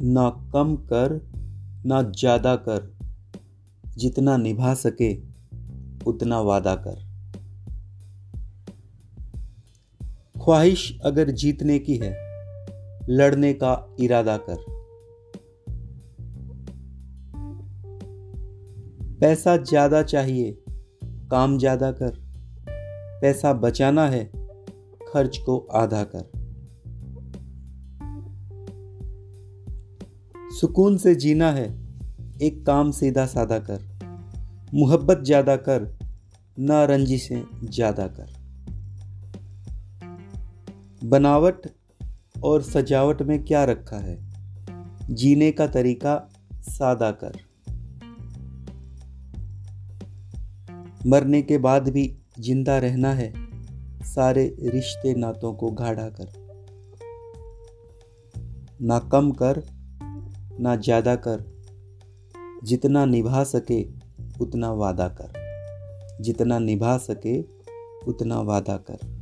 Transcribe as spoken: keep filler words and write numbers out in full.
ना कम कर ना ज़्यादा कर, जितना निभा सके उतना वादा कर। ख्वाहिश अगर जीतने की है, लड़ने का इरादा कर। पैसा ज़्यादा चाहिए, काम ज़्यादा कर। पैसा बचाना है, खर्च को आधा कर। सुकून से जीना है, एक काम सीधा साधा कर। मुहब्बत ज़्यादा कर, ना रंजिशें ज़्यादा कर। बनावट और सजावट में क्या रखा है, जीने का तरीका सादा कर। मरने के बाद भी जिंदा रहना है, सारे रिश्ते नातों को गाढ़ा कर। ना कम कर ना ज़्यादा कर, जितना निभा सके उतना वादा कर। जितना निभा सके उतना वादा कर।